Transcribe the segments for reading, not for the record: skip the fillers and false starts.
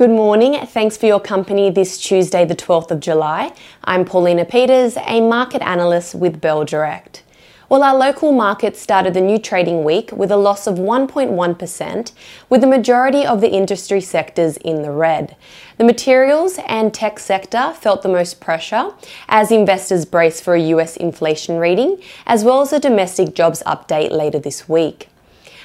Good morning. Thanks for your company this Tuesday, the 12th of July. I'm Paulina Peters, a market analyst with Bell Direct. Well, our local markets started the new trading week with a loss of 1.1%, with the majority of the industry sectors in the red. The materials and tech sector felt the most pressure as investors brace for a US inflation reading, as well as a domestic jobs update later this week.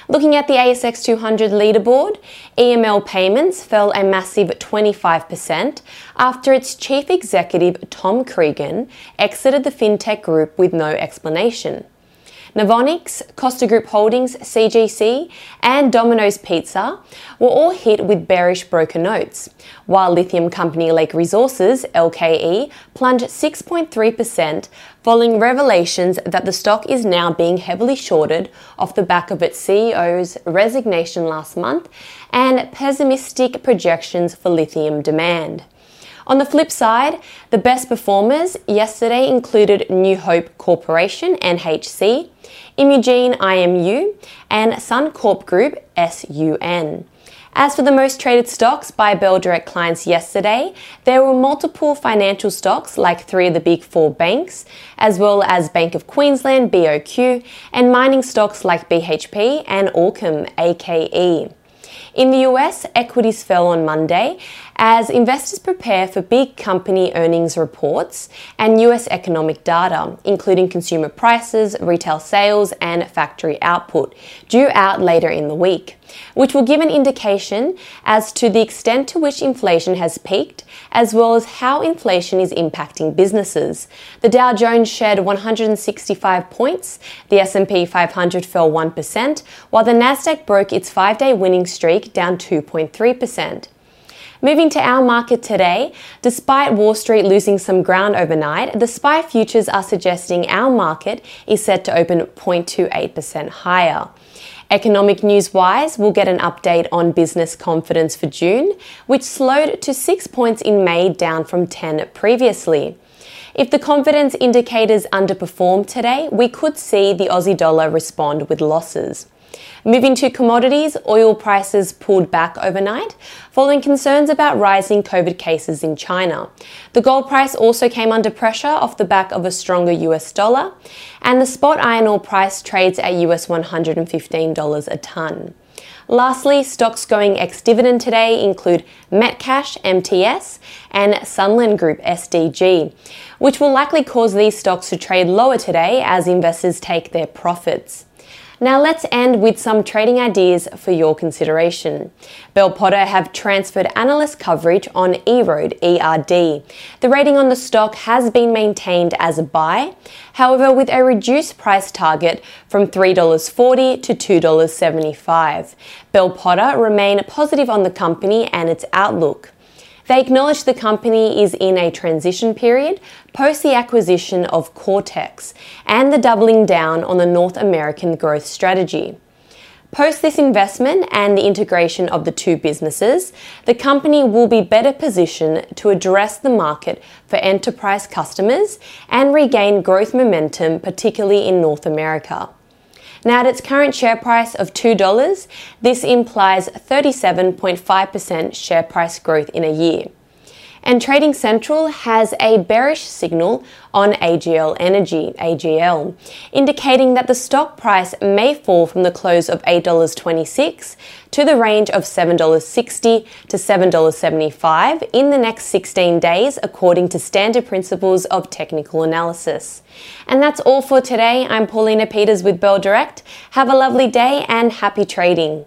Looking at the ASX 200 leaderboard, EML Payments fell a massive 25% after its chief executive, Tom Cregan, exited the fintech group with no explanation. Novonix, Costa Group Holdings, CGC, and Domino's Pizza were all hit with bearish broker notes, while lithium company Lake Resources, LKE, plunged 6.3% following revelations that the stock is now being heavily shorted off the back of its CEO's resignation last month and pessimistic projections for lithium demand. On the flip side, the best performers yesterday included New Hope Corporation, NHC, Imugene, IMU, and Suncorp Group, SUN. As for the most traded stocks by Bell Direct clients yesterday, there were multiple financial stocks like three of the big four banks, as well as Bank of Queensland, BOQ, and mining stocks like BHP and Allkem, AKE. In the US, equities fell on Monday as investors prepare for big company earnings reports and US economic data, including consumer prices, retail sales, and factory output, due out later in the week, which will give an indication as to the extent to which inflation has peaked, as well as how inflation is impacting businesses. The Dow Jones shed 165 points, the S&P 500 fell 1%, while the Nasdaq broke its five-day winning streak down 2.3%. Moving to our market today, despite Wall Street losing some ground overnight, the SPY futures are suggesting our market is set to open 0.28% higher. Economic news-wise, we'll get an update on business confidence for June, which slowed to 6 points in May, down from 10 previously. If the confidence indicators underperform today, we could see the Aussie dollar respond with losses. Moving to commodities, oil prices pulled back overnight following concerns about rising COVID cases in China. The gold price also came under pressure off the back of a stronger US dollar, and the spot iron ore price trades at US $115 a tonne. Lastly, stocks going ex-dividend today include Metcash, MTS, and Sunland Group, SDG, which will likely cause these stocks to trade lower today as investors take their profits. Now let's end with some trading ideas for your consideration. Bell Potter have transferred analyst coverage on EROAD, ERD. The rating on the stock has been maintained as a buy, however with a reduced price target from $3.40 to $2.75. Bell Potter remain positive on the company and its outlook. They acknowledge the company is in a transition period post the acquisition of Cortex and the doubling down on the North American growth strategy. Post this investment and the integration of the two businesses, the company will be better positioned to address the market for enterprise customers and regain growth momentum, particularly in North America. Now, at its current share price of $2, this implies 37.5% share price growth in a year. And Trading Central has a bearish signal on AGL Energy, AGL, indicating that the stock price may fall from the close of $8.26 to the range of $7.60 to $7.75 in the next 16 days, according to standard principles of technical analysis. And that's all for today. I'm Paulina Peters with Bell Direct. Have a lovely day and happy trading.